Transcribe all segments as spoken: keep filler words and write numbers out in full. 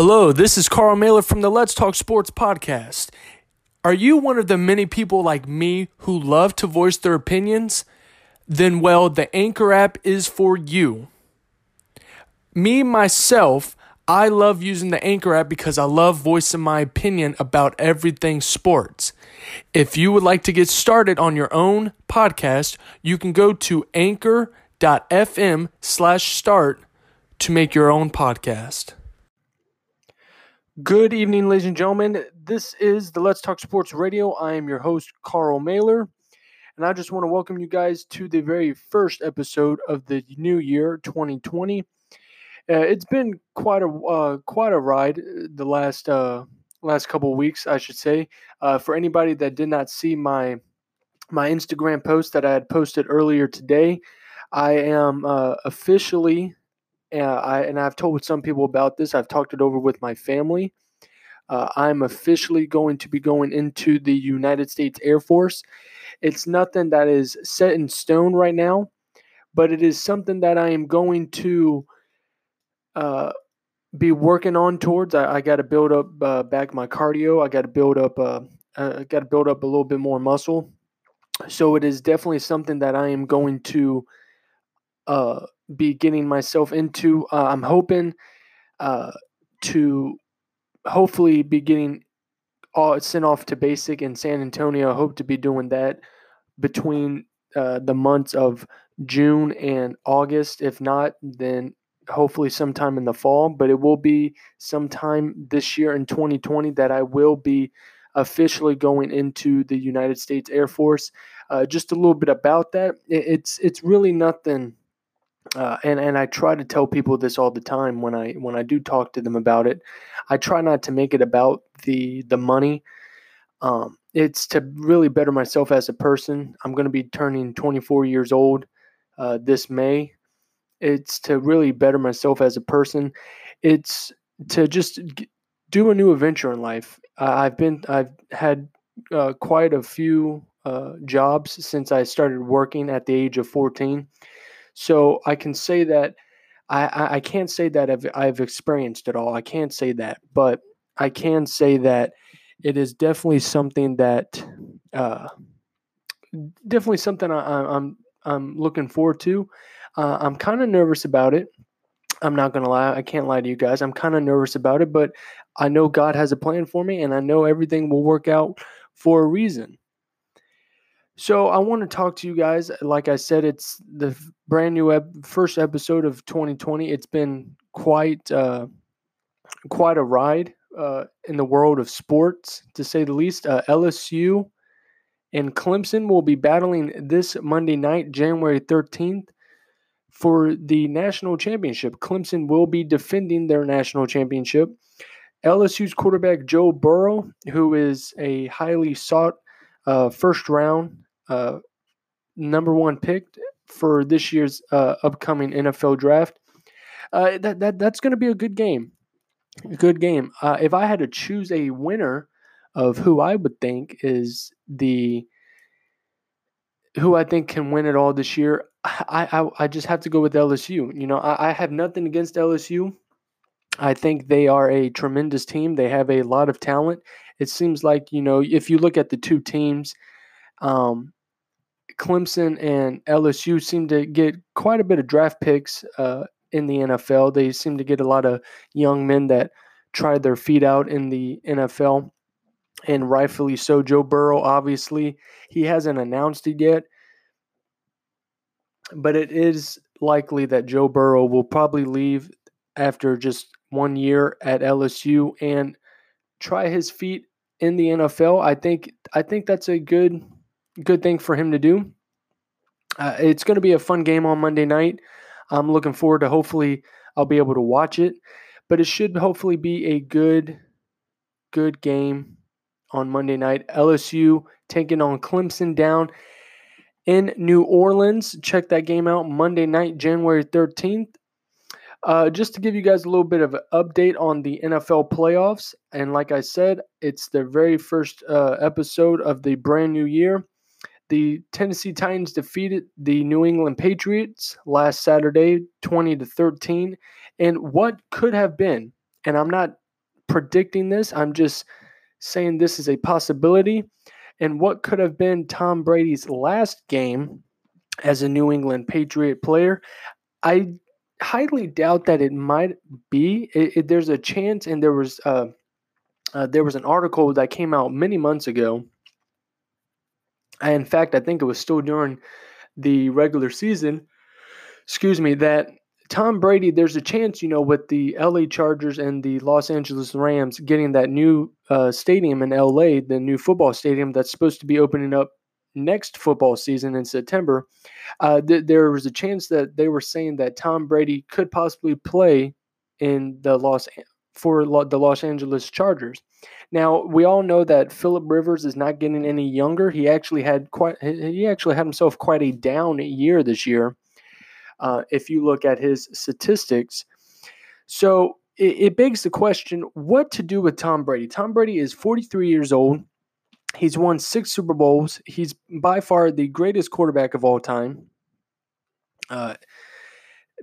Hello, this is Carl Mailer from the Let's Talk Sports podcast. Are you one of the many people like me who love to voice their opinions? Then, well, the Anchor app is for you. Me, myself, I love using the Anchor app because I love voicing my opinion about everything sports. If you would like to get started on your own podcast, you can go to anchor.fm slash start to make your own podcast. Good evening, ladies and gentlemen. This is the Let's Talk Sports Radio. I am your host, Carl Mailer, and I just want to welcome you guys to the very first episode of the new year, twenty twenty. Uh, it's been quite a uh, quite a ride the last uh, last couple of weeks, I should say. Uh, for anybody that did not see my my Instagram post that I had posted earlier today, I am uh, officially. Uh, I, and I've told some people about this. I've talked it over with my family. Uh, I'm officially going to be going into the United States Air Force. It's nothing that is set in stone right now, but it is something that I am going to uh, be working on towards. I, I got to build up uh, back my cardio. I got to build up. Uh, I got to build up a little bit more muscle. So it is definitely something that I am going to. Uh, be getting myself into. Uh, I'm hoping uh, to hopefully be getting all sent off to basic in San Antonio. I hope to be doing that between uh, the months of June and August. If not, then hopefully sometime in the fall. But it will be sometime this year in twenty twenty that I will be officially going into the United States Air Force. Uh, just a little bit about that. It's it's really nothing. Uh, and, and I try to tell people this all the time when I when I do talk to them about it. I try not to make it about the the money. Um, it's to really better myself as a person. I'm going to be turning twenty-four years old uh, this May. It's to really better myself as a person. It's to just g- do a new adventure in life. Uh, I've been I've had uh, quite a few uh, jobs since I started working at the age of fourteen. So I can say that I, I can't say that I've, I've experienced it all. I can't say that, but I can say that it is definitely something that, uh, definitely something I, I'm I'm looking forward to. Uh, I'm kind of nervous about it. I'm not gonna lie. I can't lie to you guys. I'm kind of nervous about it, but I know God has a plan for me, and I know everything will work out for a reason. So I want to talk to you guys. Like I said, it's the brand new ep- first episode of twenty twenty. It's been quite uh, quite a ride uh, in the world of sports, to say the least. Uh, L S U and Clemson will be battling this Monday night, January thirteenth, for the national championship. Clemson will be defending their national championship. L S U's quarterback, Joe Burrow, who is a highly sought uh, first round Uh, number one pick for this year's uh, upcoming N F L draft. Uh, that that that's going to be a good game. A good game. Uh, if I had to choose a winner of who I would think is the who I think can win it all this year, I I, I just have to go with L S U. You know, I, I have nothing against L S U. I think they are a tremendous team. They have a lot of talent. It seems like, you know, if you look at the two teams, um, Clemson and L S U seem to get quite a bit of draft picks uh, in the N F L. They seem to get a lot of young men that tried their feet out in the N F L, and rightfully so. Joe Burrow, obviously, he hasn't announced it yet, but it is likely that Joe Burrow will probably leave after just one year at L S U and try his feet in the N F L. I think I think that's a good – Good thing for him to do. Uh, it's going to be a fun game on Monday night. I'm looking forward to hopefully I'll be able to watch it. But it should hopefully be a good, good game on Monday night. L S U taking on Clemson down in New Orleans. Check that game out Monday night, January thirteenth. Uh, just to give you guys a little bit of an update on the N F L playoffs. And like I said, it's the very first uh, episode of the brand new year. The Tennessee Titans defeated the New England Patriots last Saturday, twenty to thirteen, and what could have been, and I'm not predicting this. I'm just saying this is a possibility. And what could have been Tom Brady's last game as a New England Patriot player, I highly doubt that it might be. It, it, there's a chance, and there was uh, uh, there was an article that came out many months ago. I, in fact, I think it was still during the regular season, excuse me, that Tom Brady, there's a chance, you know, with the L A Chargers and the Los Angeles Rams getting that new uh, stadium in L A, the new football stadium that's supposed to be opening up next football season in September, uh, th- there was a chance that they were saying that Tom Brady could possibly play in the Los for Lo- the Los Angeles Chargers. Now, we all know that Phillip Rivers is not getting any younger. He actually had quite he actually had himself quite a down year this year. Uh, if you look at his statistics. So it, it begs the question, what to do with Tom Brady? Tom Brady is forty-three years old. He's won six Super Bowls. He's by far the greatest quarterback of all time. Uh,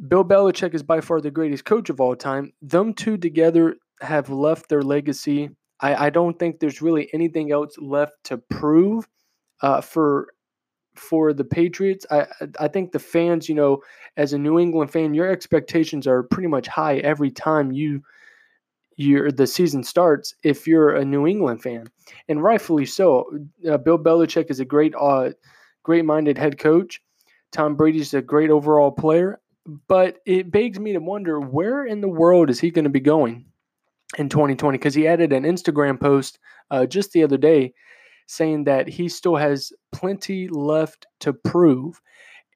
Bill Belichick is by far the greatest coach of all time. Them two together have left their legacy. I, I don't think there's really anything else left to prove uh, for For the Patriots. I I think the fans, you know, as a New England fan, your expectations are pretty much high every time you you the season starts. If you're a New England fan, and rightfully so, uh, Bill Belichick is a great, uh, great-minded head coach. Tom Brady's a great overall player, but it begs me to wonder where in the world is he going to be going in twenty twenty? Because he added an Instagram post uh, just the other day, saying that he still has plenty left to prove.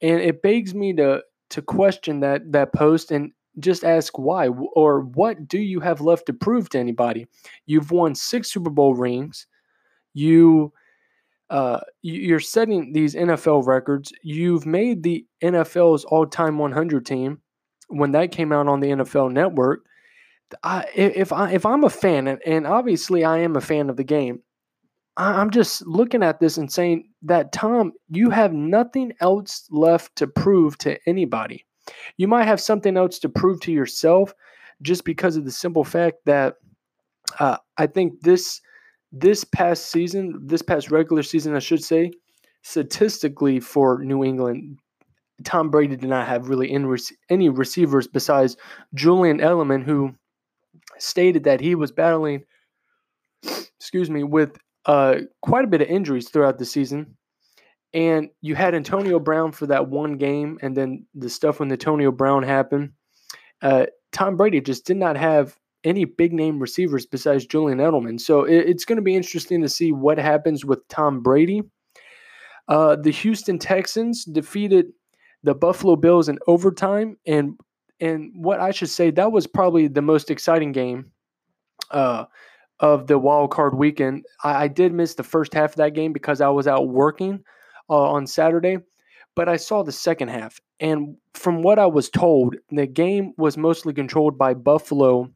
And it begs me to to question that that post and just ask why, or what do you have left to prove to anybody? You've won six Super Bowl rings. You, uh, you're setting these N F L records. You've made the N F L's all-time one hundred team when that came out on the N F L Network. I, if, I, if I'm a fan, and obviously I am a fan of the game, I'm just looking at this and saying that, Tom, you have nothing else left to prove to anybody. You might have something else to prove to yourself, just because of the simple fact that uh, I think this this past season, this past regular season, I should say, statistically for New England, Tom Brady did not have really any receivers besides Julian Edelman, who stated that he was battling, excuse me, with Uh, quite a bit of injuries throughout the season. And you had Antonio Brown for that one game, and then the stuff when Antonio Brown happened. Uh, Tom Brady just did not have any big-name receivers besides Julian Edelman. So it, it's going to be interesting to see what happens with Tom Brady. Uh, the Houston Texans defeated the Buffalo Bills in overtime, and and what I should say, that was probably the most exciting game uh of the wild card weekend. I, I did miss the first half of that game because I was out working uh, on Saturday, but I saw the second half. And from what I was told, the game was mostly controlled by Buffalo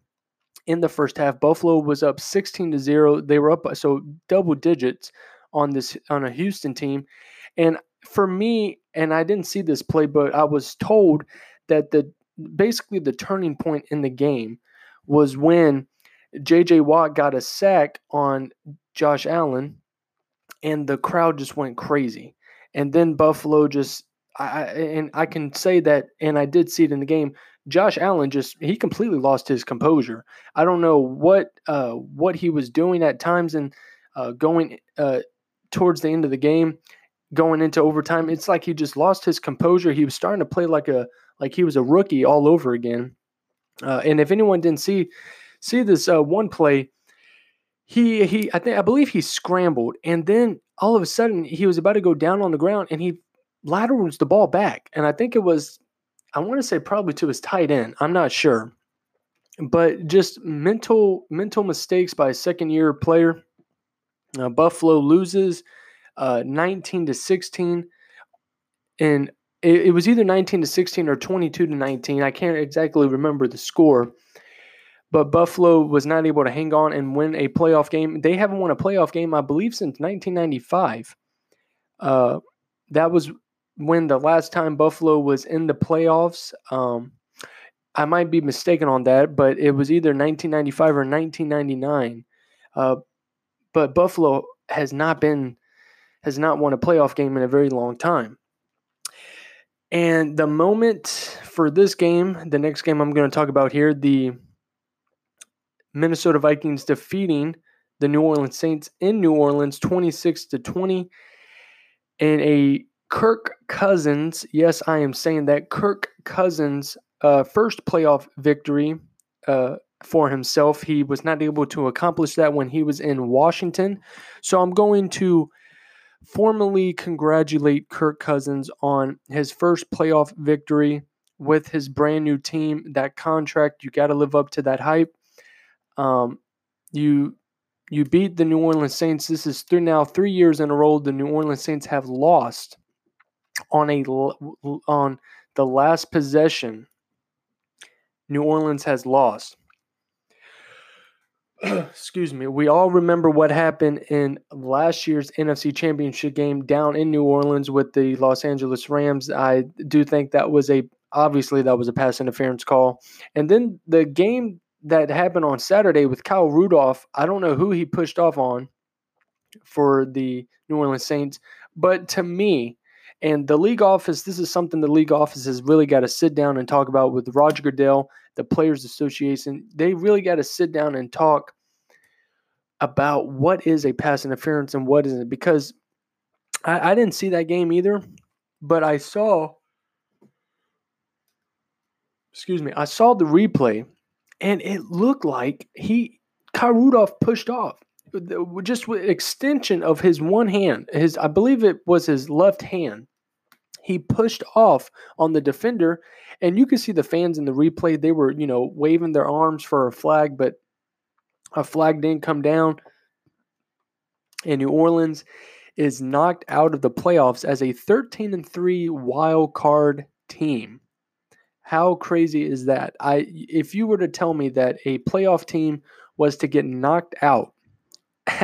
in the first half. Buffalo was up sixteen to zero. They were up so double digits on this on a Houston team. And for me, and I didn't see this play, but I was told that the basically the turning point in the game was when J J Watt got a sack on Josh Allen, and the crowd just went crazy. And then Buffalo just I, and I can say that, and I did see it in the game, Josh Allen just he completely lost his composure. I don't know what uh, what he was doing at times, and uh, going uh, towards the end of the game, going into overtime, it's like he just lost his composure. He was starting to play like a like he was a rookie all over again. Uh, and if anyone didn't see. See this uh, one play, he he I think I believe he scrambled, and then all of a sudden he was about to go down on the ground, and he laterals the ball back, and I think it was I want to say probably to his tight end. I'm not sure, but just mental mental mistakes by a second year player. Uh, Buffalo loses uh, nineteen to sixteen, and it, it was either nineteen to sixteen or twenty-two to nineteen. I can't exactly remember the score. But Buffalo was not able to hang on and win a playoff game. They haven't won a playoff game, I believe, since nineteen ninety-five. Uh, that was when the last time Buffalo was in the playoffs. Um, I might be mistaken on that, but it was either nineteen ninety-five or nineteen ninety-nine. Uh, but Buffalo has not been has not won a playoff game in a very long time. And the moment for this game, the next game I'm going to talk about here, the Minnesota Vikings defeating the New Orleans Saints in New Orleans twenty-six to twenty in a Kirk Cousins, yes, I am saying that, Kirk Cousins uh, first playoff victory uh, for himself. He was not able to accomplish that when he was in Washington. So I'm going to formally congratulate Kirk Cousins on his first playoff victory with his brand new team. That contract, you got to live up to that hype. Um, you you beat the New Orleans Saints. This is three, now three years in a row the New Orleans Saints have lost on a on the last possession. New Orleans has lost. Excuse me. We all remember what happened in last year's N F C Championship game down in New Orleans with the Los Angeles Rams. I do think that was a obviously that was a pass interference call. And then the game that happened on Saturday with Kyle Rudolph, I don't know who he pushed off on for the New Orleans Saints, but to me and the league office, this is something the league office has really got to sit down and talk about with Roger Goodell, the Players Association. They really got to sit down and talk about what is a pass interference and what isn't. Because I, I didn't see that game either, but I saw, excuse me, I saw the replay, and it looked like he, Kyle Rudolph pushed off. Just with extension of his one hand, his I believe it was his left hand, he pushed off on the defender, and you can see the fans in the replay. They were, you know, waving their arms for a flag, but a flag didn't come down. And New Orleans is knocked out of the playoffs as a thirteen and three wild card team. How crazy is that? I if you were to tell me that a playoff team was to get knocked out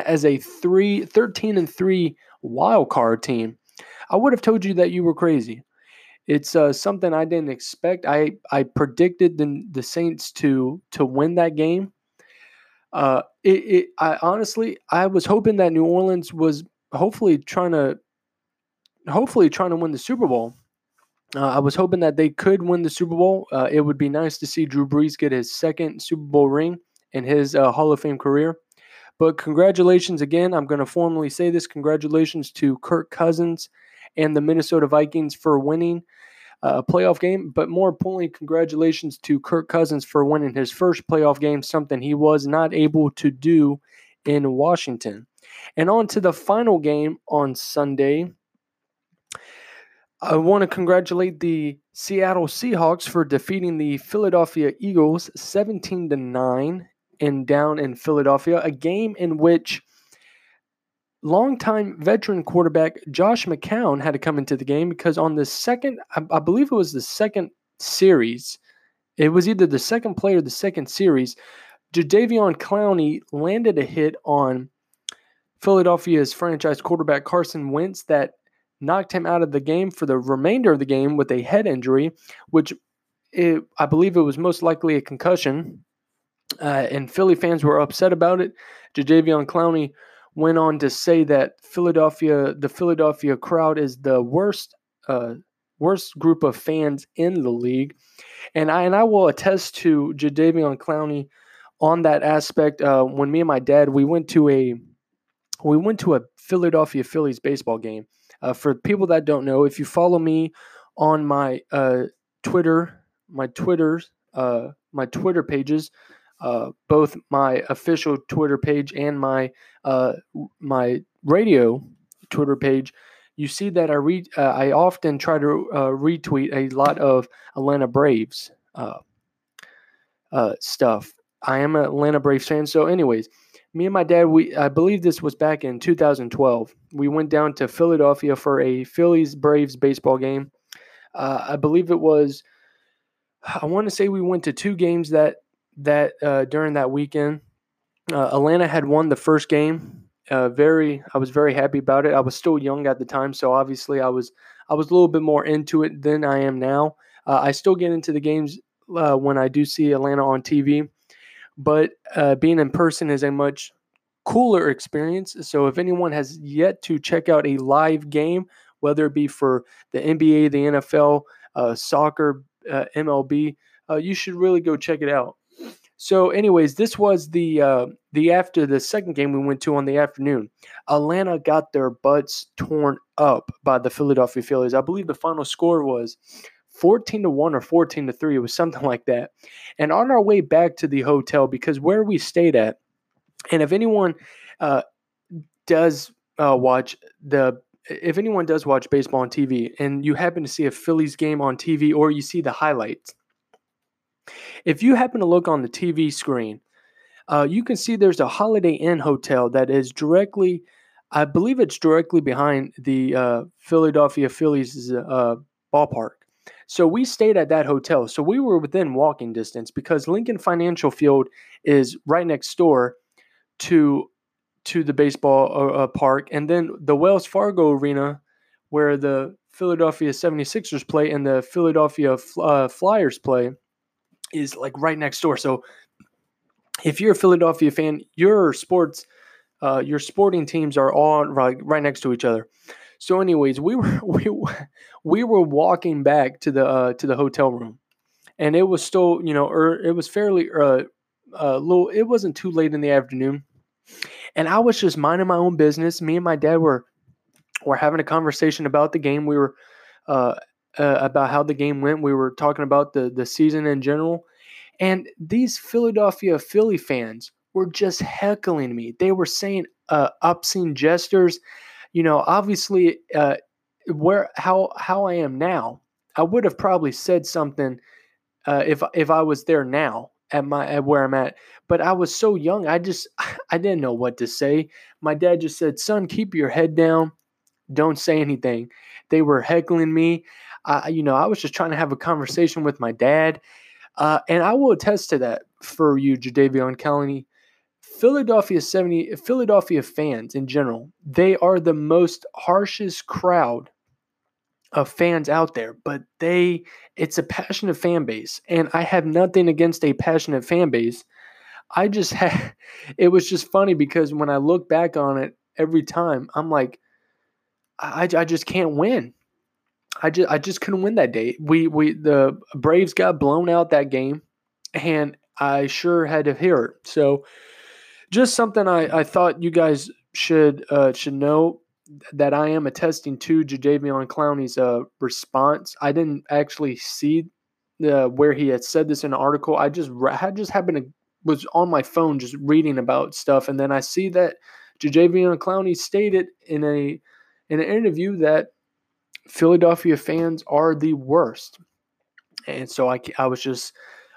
as a three, thirteen and three wild card team, I would have told you that you were crazy. It's uh, something I didn't expect. I, I predicted the, the Saints to to win that game. Uh, it, it I honestly I was hoping that New Orleans was hopefully trying to hopefully trying to win the Super Bowl. Uh, I was hoping that they could win the Super Bowl. Uh, it would be nice to see Drew Brees get his second Super Bowl ring in his uh, Hall of Fame career. But congratulations again, I'm going to formally say this, congratulations to Kirk Cousins and the Minnesota Vikings for winning a playoff game. But more importantly, congratulations to Kirk Cousins for winning his first playoff game, something he was not able to do in Washington. And on to the final game on Sunday. I want to congratulate the Seattle Seahawks for defeating the Philadelphia Eagles seventeen to nine. And down in Philadelphia, a game in which longtime veteran quarterback Josh McCown had to come into the game because on the second, I, I believe it was the second series, it was either the second play or the second series, Jadeveon Clowney landed a hit on Philadelphia's franchise quarterback Carson Wentz that knocked him out of the game for the remainder of the game with a head injury, which it, I believe it was most likely a concussion. Uh, and Philly fans were upset about it. Jadeveon Clowney went on to say that Philadelphia, the Philadelphia crowd is the worst uh, worst group of fans in the league. And I and I will attest to Jadeveon Clowney on that aspect. Uh, when me and my dad, we went to a we went to a Philadelphia Phillies baseball game. Uh, for people that don't know, if you follow me on my uh, Twitter, my Twitter, uh, my Twitter pages. Uh, both my official Twitter page and my uh, my radio Twitter page, you see that I re- uh, I often try to uh, retweet a lot of Atlanta Braves uh, uh, stuff. I am an Atlanta Braves fan. So anyways, me and my dad, we I believe this was back in two thousand twelve. We went down to Philadelphia for a Phillies Braves baseball game. Uh, I believe it was, I want to say we went to two games that That uh, during that weekend, uh, Atlanta had won the first game. Uh, very, I was very happy about it. I was still young at the time, so obviously I was I was a little bit more into it than I am now. Uh, I still get into the games uh, when I do see Atlanta on T V, but uh, being in person is a much cooler experience. So if anyone has yet to check out a live game, whether it be for the N B A, the N F L, uh, soccer, uh, M L B, uh, you should really go check it out. So anyways, this was the uh, the after the second game we went to on the afternoon. Atlanta got their butts torn up by the Philadelphia Phillies. I believe the final score was fourteen to one or fourteen to three. It was something like that. And on our way back to the hotel, because where we stayed at, and if anyone uh, does uh, watch the if anyone does watch baseball on T V and you happen to see a Phillies game on T V or you see the highlights, if you happen to look on the T V screen, uh, you can see there's a Holiday Inn hotel that is directly, I believe it's directly behind the uh, Philadelphia Phillies uh, ballpark. So we stayed at that hotel. So we were within walking distance because Lincoln Financial Field is right next door to to the baseball uh, park. And then the Wells Fargo Arena, where the Philadelphia seventy-sixers play and the Philadelphia uh, Flyers play, is like right next door. So if you're a Philadelphia fan, your sports, uh, your sporting teams are all right, right next to each other. So anyways, we were, we, we were walking back to the, uh, to the hotel room, and it was still, you know, or it was fairly, uh, uh, little, it wasn't too late in the afternoon, and I was just minding my own business. Me and my dad were, were having a conversation about the game. We were, uh, Uh, about how the game went. We were talking about the, the season in general. And these Philadelphia Philly fans were just heckling me. They were saying uh, obscene gestures. You know, obviously, uh, where how how I am now, I would have probably said something uh, if if I was there now at my at where I'm at. But I was so young, I just I didn't know what to say. My dad just said, "Son, keep your head down. Don't say anything." They were heckling me. I, you know, I was just trying to have a conversation with my dad. Uh, and I will attest to that for you, Jadeveon Clowney. Philadelphia seventy, Philadelphia fans in general, they are the most harshest crowd of fans out there. But they, it's a passionate fan base. And I have nothing against a passionate fan base. I just had, it was just funny because when I look back on it every time, I'm like, I, I just can't win. I just I just couldn't win that day. We we the Braves got blown out that game, and I sure had to hear it. So, just something I, I thought you guys should uh, should know, that I am attesting to Jadeveon Clowney's uh, response. I didn't actually see the, where he had said this in an article. I just I just happened to was on my phone just reading about stuff, and then I see that Jadeveon Clowney stated in a in an interview that Philadelphia fans are the worst. And so I, I was just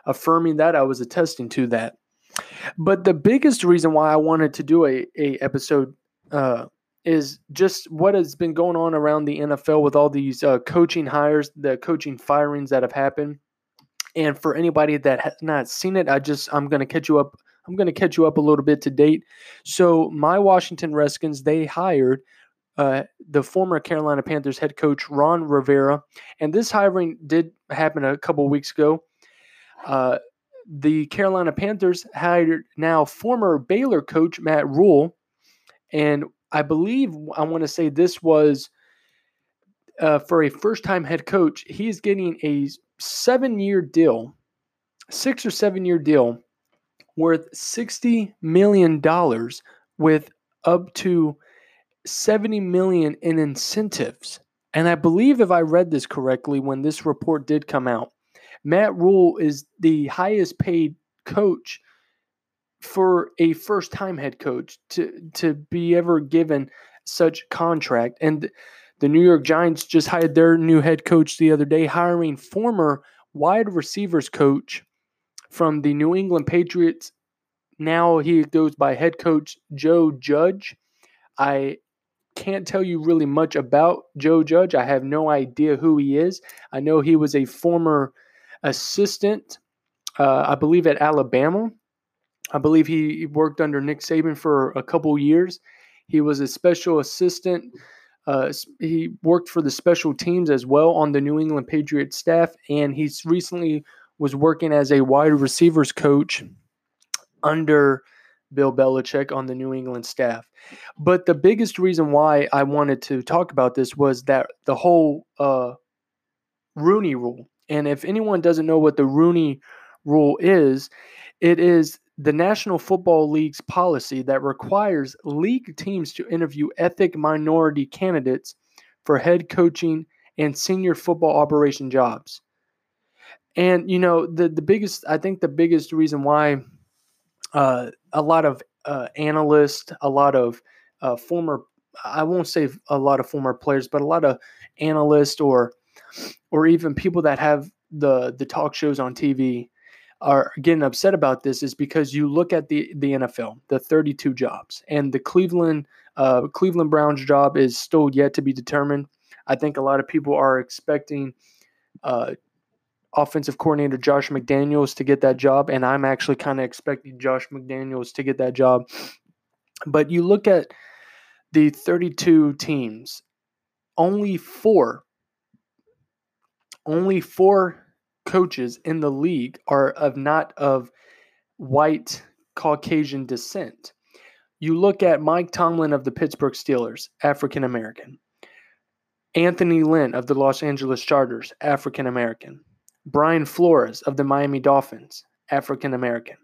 affirming that. I was attesting to that. But the biggest reason why I wanted to do a, a episode uh, is just what has been going on around the N F L with all these uh, coaching hires, the coaching firings that have happened. And for anybody that has not seen it, I just I'm going to catch you up. I'm going to catch you up a little bit to date. So my Washington Redskins, they hired Uh, the former Carolina Panthers head coach, Ron Rivera. And this hiring did happen a couple weeks ago. Uh, the Carolina Panthers hired now former Baylor coach, Matt Rhule. And I believe, I want to say this was uh, for a first-time head coach. He is getting a seven-year deal, six- or seven-year deal worth sixty million dollars with up to seventy million dollars in incentives. And I believe, if I read this correctly, when this report did come out, Matt Rhule is the highest paid coach for a first-time head coach to, to be ever given such contract. And the New York Giants just hired their new head coach the other day, hiring former wide receivers coach from the New England Patriots. Now he goes by head coach Joe Judge. I can't tell you really much about Joe Judge. I have no idea who he is. I know he was a former assistant, uh, I believe, at Alabama. I believe he worked under Nick Saban for a couple years. He was a special assistant. Uh, he worked for the special teams as well on the New England Patriots staff, and he's recently was working as a wide receivers coach under Bill Belichick on the New England staff. But the biggest reason why I wanted to talk about this was that the whole uh, Rooney Rule. And if anyone doesn't know what the Rooney Rule is, it is the National Football League's policy that requires league teams to interview ethnic minority candidates for head coaching and senior football operation jobs. And, you know, the, the biggest, I think the biggest reason why uh, a lot of uh, analysts, a lot of uh, former, I won't say a lot of former players, but a lot of analysts or or even people that have the, the talk shows on T V are getting upset about this is because you look at the, the N F L, the thirty-two jobs, and the Cleveland uh, Cleveland Browns job is still yet to be determined. I think a lot of people are expecting uh, offensive coordinator Josh McDaniels to get that job, and I'm actually kind of expecting Josh McDaniels to get that job. But you look at the thirty-two teams, only four Only four coaches in the league are of not of white Caucasian descent. You look at Mike Tomlin of the Pittsburgh Steelers, African American. Anthony Lynn of the Los Angeles Chargers, African American. Brian Flores of the Miami Dolphins, African American.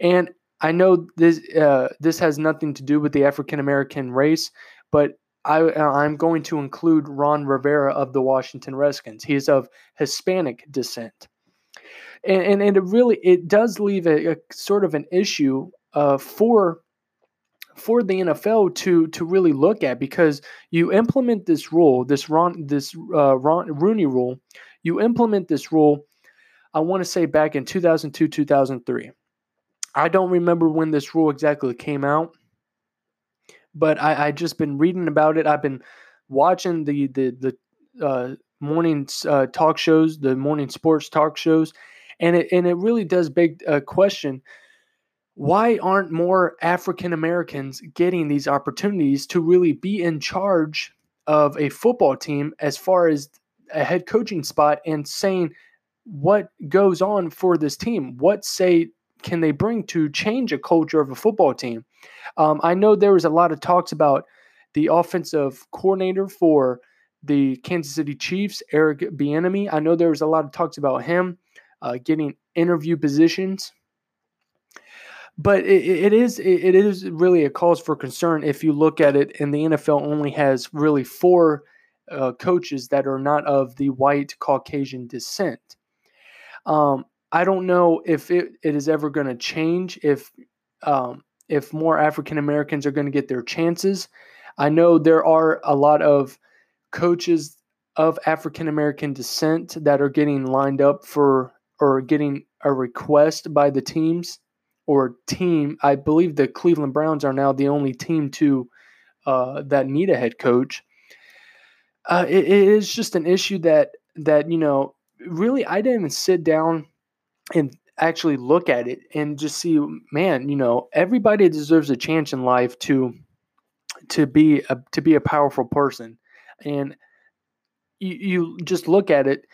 And I know this uh, this has nothing to do with the African American race, but I, I'm going to include Ron Rivera of the Washington Redskins. He is of Hispanic descent. And, and, and it really it does leave a, a sort of an issue uh, for, for the N F L to, to really look at, because you implement this rule, this, Ron, this uh, Ron, Rooney Rule, you implement this rule, I want to say back in two thousand two, two thousand three. I don't remember when this rule exactly came out, but I, I just been reading about it. I've been watching the the the uh, morning uh, talk shows, the morning sports talk shows, and it and it really does beg a question: why aren't more African Americans getting these opportunities to really be in charge of a football team, as far as a head coaching spot, and saying what goes on for this team? What say? Can they bring to change a culture of a football team? Um, I know there was a lot of talks about the offensive coordinator for the Kansas City Chiefs, Eric Bieniemy. I know there was a lot of talks about him uh, getting interview positions, but it, it is it is really a cause for concern if you look at it. And the N F L only has really four uh, coaches that are not of the white Caucasian descent. Um, I don't know if it, it is ever going to change, if um, if more African Americans are going to get their chances. I know there are a lot of coaches of African American descent that are getting lined up for or getting a request by the teams or team. I believe the Cleveland Browns are now the only team to uh, that need a head coach. Uh, it, it is just an issue that that, you know, really I didn't even sit down and actually look at it and just see, man, you know, everybody deserves a chance in life to to be a, to be a powerful person. And you, you just look at it.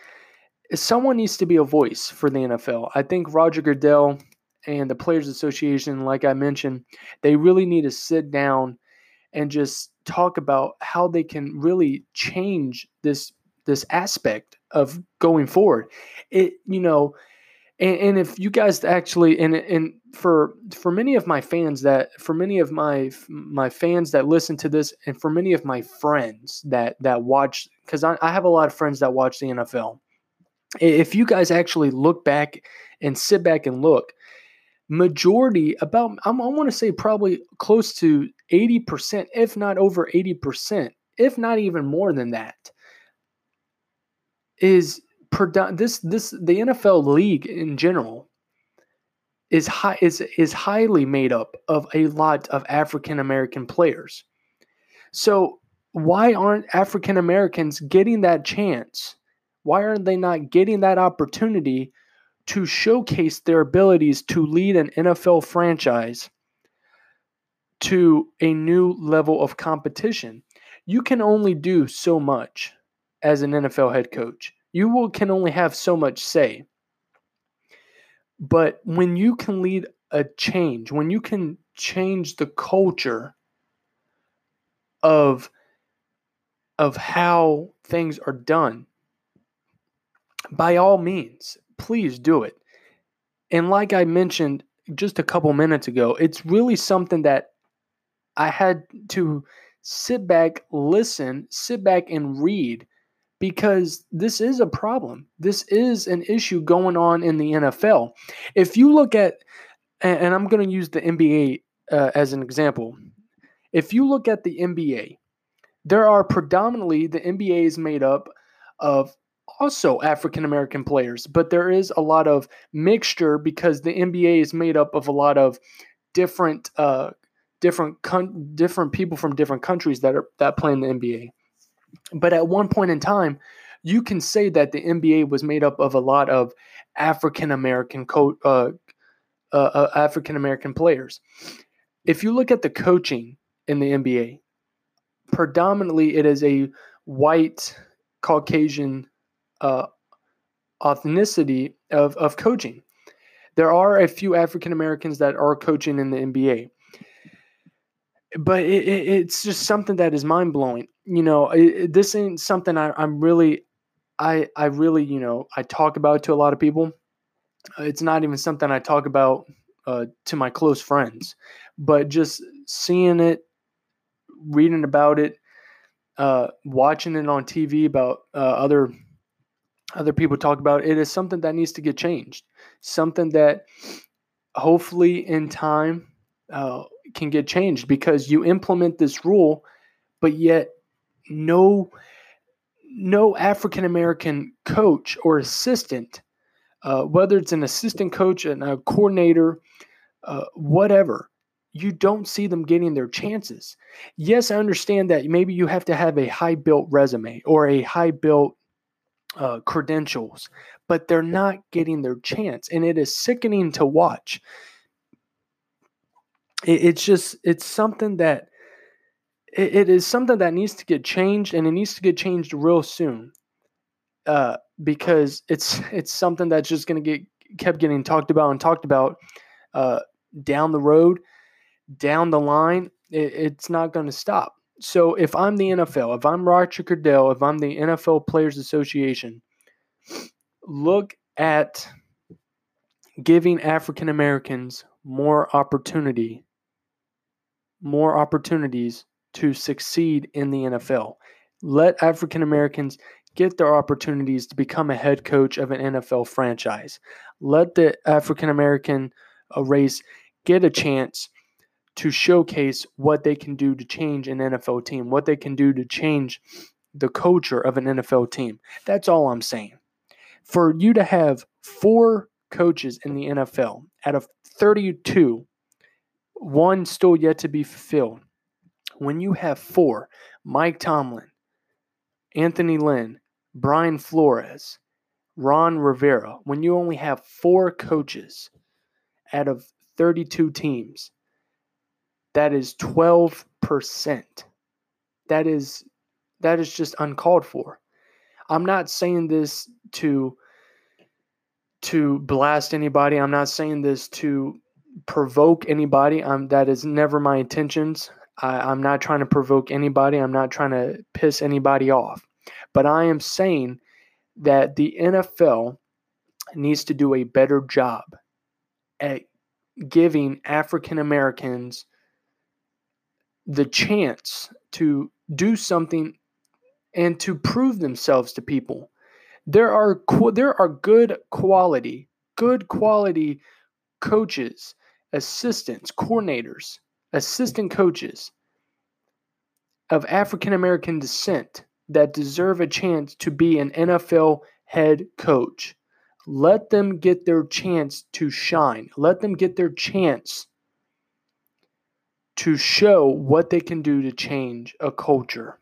Someone needs to be a voice for the N F L. I think Roger Goodell and the Players Association, like I mentioned, they really need to sit down and just talk about how they can really change this this aspect of going forward. It, you know. And, and if you guys actually, and and for for many of my fans that, for many of my my fans that listen to this, and for many of my friends that that watch, because I, I have a lot of friends that watch the N F L. If you guys actually look back and sit back and look, majority about I'm, I want to say probably close to eighty percent, if not over eighty percent, if not even more than that, is. This this the N F L league in general is high is is highly made up of a lot of African American players. So why aren't African Americans getting that chance? Why aren't they not getting that opportunity to showcase their abilities to lead an N F L franchise to a new level of competition? You can only do so much as an N F L head coach. You will, can only have so much say. But when you can lead a change, when you can change the culture of, of how things are done, by all means, please do it. And like I mentioned just a couple minutes ago, it's really something that I had to sit back, listen, sit back and read, because this is a problem. This is an issue going on in the N F L. If you look at, and I'm going to use the N B A uh, as an example. If you look at the N B A, there are predominantly, the N B A is made up of also African-American players, but there is a lot of mixture because the N B A is made up of a lot of different uh, different con- different people from different countries that are that play in the N B A. But at one point in time, you can say that the N B A was made up of a lot of African-American co- uh, uh, uh, African-American players. If you look at the coaching in the N B A, predominantly it is a white Caucasian Uh, ethnicity of, of coaching. There are a few African Americans that are coaching in the N B A, but it, it, it's just something that is mind blowing. You know, it, it, this ain't something I, I'm really, I I really, you know, I talk about to a lot of people. It's not even something I talk about uh, to my close friends, but just seeing it, reading about it, uh, watching it on T V about uh, other. Other people talk about it, is something that needs to get changed. Something that hopefully in time uh, can get changed, because you implement this rule, but yet no no African American coach or assistant, uh, whether it's an assistant coach and a coordinator, uh, whatever, you don't see them getting their chances. Yes, I understand that maybe you have to have a high built resume or a high built Uh, credentials, but they're not getting their chance, and it is sickening to watch. It, it's just, it's something that it, it is something that needs to get changed, and it needs to get changed real soon, uh, because it's it's something that's just going to get kept getting talked about and talked about uh, down the road, down the line. It, it's not going to stop. So if I'm the N F L, if I'm Roger Goodell, if I'm the N F L Players Association, look at giving African Americans more opportunity, more opportunities to succeed in the N F L. Let African Americans get their opportunities to become a head coach of an N F L franchise. Let the African American race get a chance to showcase what they can do to change an N F L team, what they can do to change the culture of an N F L team. That's all I'm saying. For you to have four coaches in the N F L out of thirty-two, one still yet to be fulfilled. When you have four, Mike Tomlin, Anthony Lynn, Brian Flores, Ron Rivera, when you only have four coaches out of thirty-two teams, that is twelve percent. That is that is just uncalled for. I'm not saying this to, to blast anybody. I'm not saying this to provoke anybody. I'm, that is never my intentions. I, I'm not trying to provoke anybody. I'm not trying to piss anybody off. But I am saying that the N F L needs to do a better job at giving African Americans the chance to do something and to prove themselves to people. There are there are good quality, good quality coaches, assistants, coordinators, assistant coaches of African American descent that deserve a chance to be an N F L head coach. Let them get their chance to shine. Let them get their chance to show what they can do to change a culture.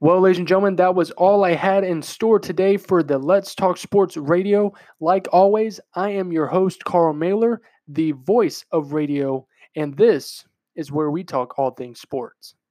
Well, ladies and gentlemen, that was all I had in store today for the Let's Talk Sports Radio. Like always, I am your host, Carl Mailer, the voice of radio, and this is where we talk all things sports.